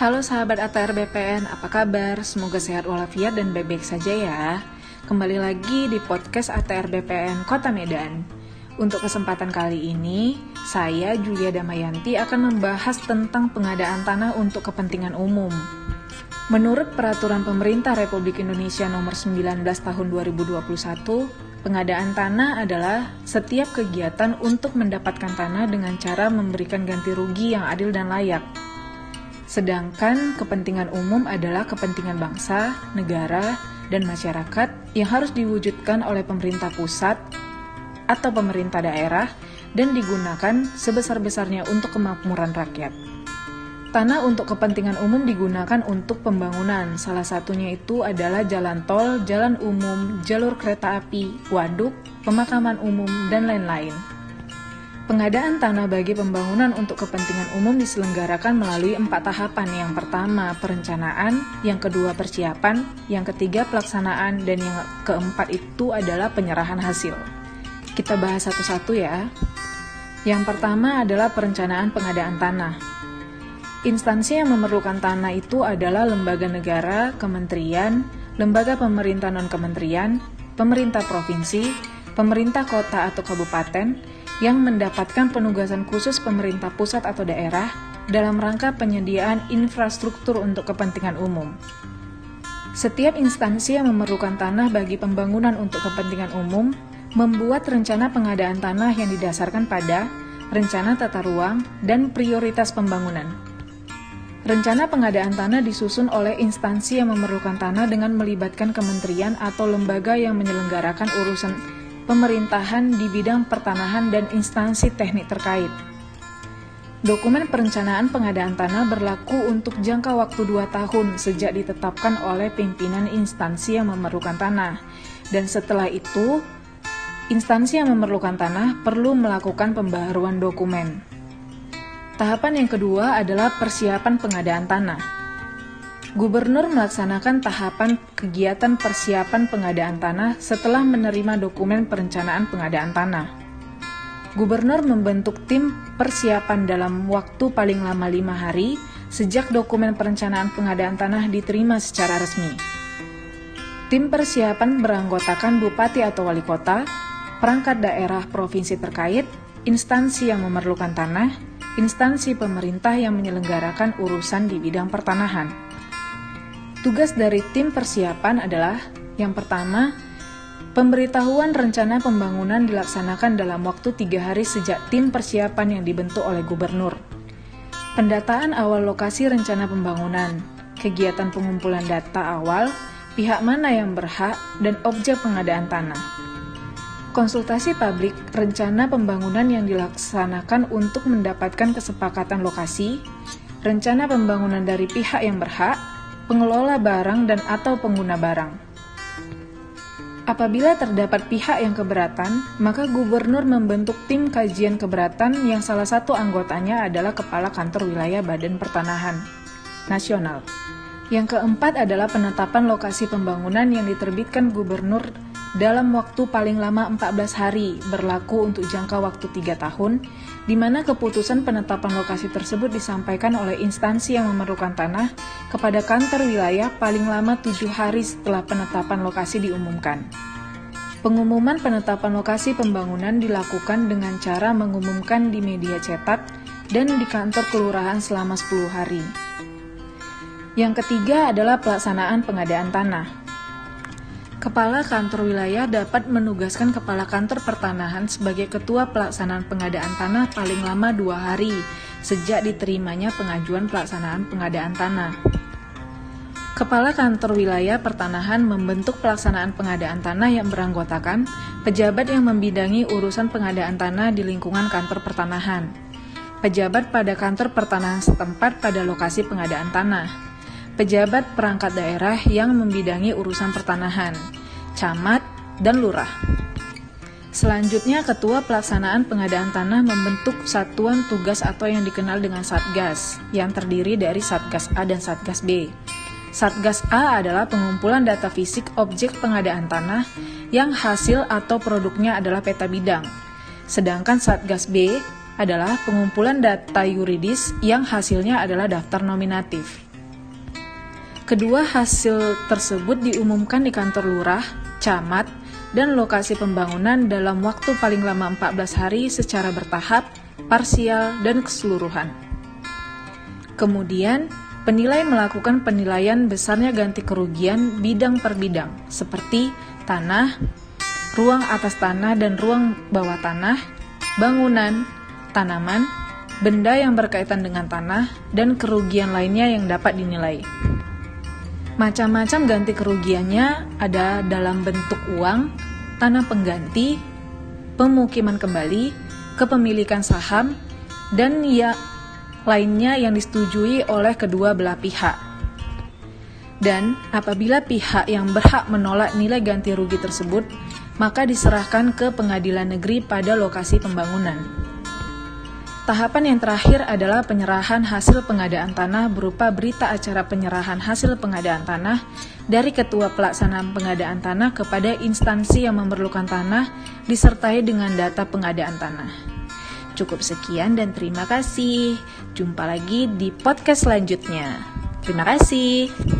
Halo sahabat ATR/BPN, apa kabar? Semoga sehat walafiat dan baik-baik saja ya. Kembali lagi di podcast ATR/BPN Kota Medan. Untuk kesempatan kali ini, saya Julia Damayanti akan membahas tentang pengadaan tanah untuk kepentingan umum. Menurut Peraturan Pemerintah Republik Indonesia Nomor 19 Tahun 2021, pengadaan tanah adalah setiap kegiatan untuk mendapatkan tanah dengan cara memberikan ganti rugi yang adil dan layak. Sedangkan kepentingan umum adalah kepentingan bangsa, negara, dan masyarakat yang harus diwujudkan oleh pemerintah pusat atau pemerintah daerah dan digunakan sebesar-besarnya untuk kemakmuran rakyat. Tanah untuk kepentingan umum digunakan untuk pembangunan, salah satunya itu adalah jalan tol, jalan umum, jalur kereta api, waduk, pemakaman umum, dan lain-lain. Pengadaan tanah bagi pembangunan untuk kepentingan umum diselenggarakan melalui 4 tahapan. Yang pertama, perencanaan, yang kedua, persiapan, yang ketiga, pelaksanaan, dan yang keempat itu adalah penyerahan hasil. Kita bahas satu-satu ya. Yang pertama adalah perencanaan pengadaan tanah. Instansi yang memerlukan tanah itu adalah lembaga negara, kementerian, lembaga pemerintah non-kementerian, pemerintah provinsi, pemerintah kota atau kabupaten, yang mendapatkan penugasan khusus pemerintah pusat atau daerah dalam rangka penyediaan infrastruktur untuk kepentingan umum. Setiap instansi yang memerlukan tanah bagi pembangunan untuk kepentingan umum membuat rencana pengadaan tanah yang didasarkan pada rencana tata ruang dan prioritas pembangunan. Rencana pengadaan tanah disusun oleh instansi yang memerlukan tanah dengan melibatkan kementerian atau lembaga yang menyelenggarakan urusan pemerintahan di bidang pertanahan dan instansi teknik terkait. Dokumen perencanaan pengadaan tanah berlaku untuk jangka waktu 2 tahun sejak ditetapkan oleh pimpinan instansi yang memerlukan tanah. Dan setelah itu, instansi yang memerlukan tanah perlu melakukan pembaharuan dokumen. Tahapan yang kedua adalah persiapan pengadaan tanah. Gubernur melaksanakan tahapan kegiatan persiapan pengadaan tanah setelah menerima dokumen perencanaan pengadaan tanah. Gubernur membentuk tim persiapan dalam waktu paling lama 5 hari sejak dokumen perencanaan pengadaan tanah diterima secara resmi. Tim persiapan beranggotakan bupati atau wali kota, perangkat daerah provinsi terkait, instansi yang memerlukan tanah, instansi pemerintah yang menyelenggarakan urusan di bidang pertanahan. Tugas dari tim persiapan adalah, yang pertama, pemberitahuan rencana pembangunan dilaksanakan dalam waktu 3 hari sejak tim persiapan yang dibentuk oleh gubernur. Pendataan awal lokasi rencana pembangunan, kegiatan pengumpulan data awal, pihak mana yang berhak, dan objek pengadaan tanah. Konsultasi publik rencana pembangunan yang dilaksanakan untuk mendapatkan kesepakatan lokasi, rencana pembangunan dari pihak yang berhak, pengelola barang dan atau pengguna barang. Apabila terdapat pihak yang keberatan, maka gubernur membentuk tim kajian keberatan yang salah satu anggotanya adalah Kepala Kantor Wilayah Badan Pertanahan Nasional. Yang keempat adalah penetapan lokasi pembangunan yang diterbitkan gubernur dalam waktu paling lama 14 hari, berlaku untuk jangka waktu 3 tahun, di mana keputusan penetapan lokasi tersebut disampaikan oleh instansi yang memerlukan tanah kepada kantor wilayah paling lama 7 hari setelah penetapan lokasi diumumkan. Pengumuman penetapan lokasi pembangunan dilakukan dengan cara mengumumkan di media cetak dan di kantor kelurahan selama 10 hari. Yang ketiga adalah pelaksanaan pengadaan tanah. Kepala Kantor Wilayah dapat menugaskan Kepala Kantor Pertanahan sebagai Ketua Pelaksanaan Pengadaan Tanah paling lama 2 hari sejak diterimanya pengajuan pelaksanaan pengadaan tanah. Kepala Kantor Wilayah Pertanahan membentuk pelaksanaan pengadaan tanah yang beranggotakan pejabat yang membidangi urusan pengadaan tanah di lingkungan kantor pertanahan, pejabat pada kantor pertanahan setempat pada lokasi pengadaan tanah, pejabat perangkat daerah yang membidangi urusan pertanahan, camat, dan lurah. Selanjutnya, Ketua Pelaksanaan Pengadaan Tanah membentuk satuan tugas atau yang dikenal dengan Satgas, yang terdiri dari Satgas A dan Satgas B. Satgas A adalah pengumpulan data fisik objek pengadaan tanah yang hasil atau produknya adalah peta bidang. Sedangkan Satgas B adalah pengumpulan data yuridis yang hasilnya adalah daftar nominatif. Kedua hasil tersebut diumumkan di kantor lurah, camat, dan lokasi pembangunan dalam waktu paling lama 14 hari secara bertahap, parsial, dan keseluruhan. Kemudian, penilai melakukan penilaian besarnya ganti kerugian bidang per bidang, seperti tanah, ruang atas tanah dan ruang bawah tanah, bangunan, tanaman, benda yang berkaitan dengan tanah, dan kerugian lainnya yang dapat dinilai. Macam-macam ganti kerugiannya ada dalam bentuk uang, tanah pengganti, pemukiman kembali, kepemilikan saham, dan ya lainnya yang disetujui oleh kedua belah pihak. Dan apabila pihak yang berhak menolak nilai ganti rugi tersebut, maka diserahkan ke pengadilan negeri pada lokasi pembangunan. Tahapan yang terakhir adalah penyerahan hasil pengadaan tanah berupa berita acara penyerahan hasil pengadaan tanah dari Ketua Pelaksanaan Pengadaan Tanah kepada instansi yang memerlukan tanah disertai dengan data pengadaan tanah. Cukup sekian dan terima kasih. Jumpa lagi di podcast selanjutnya. Terima kasih.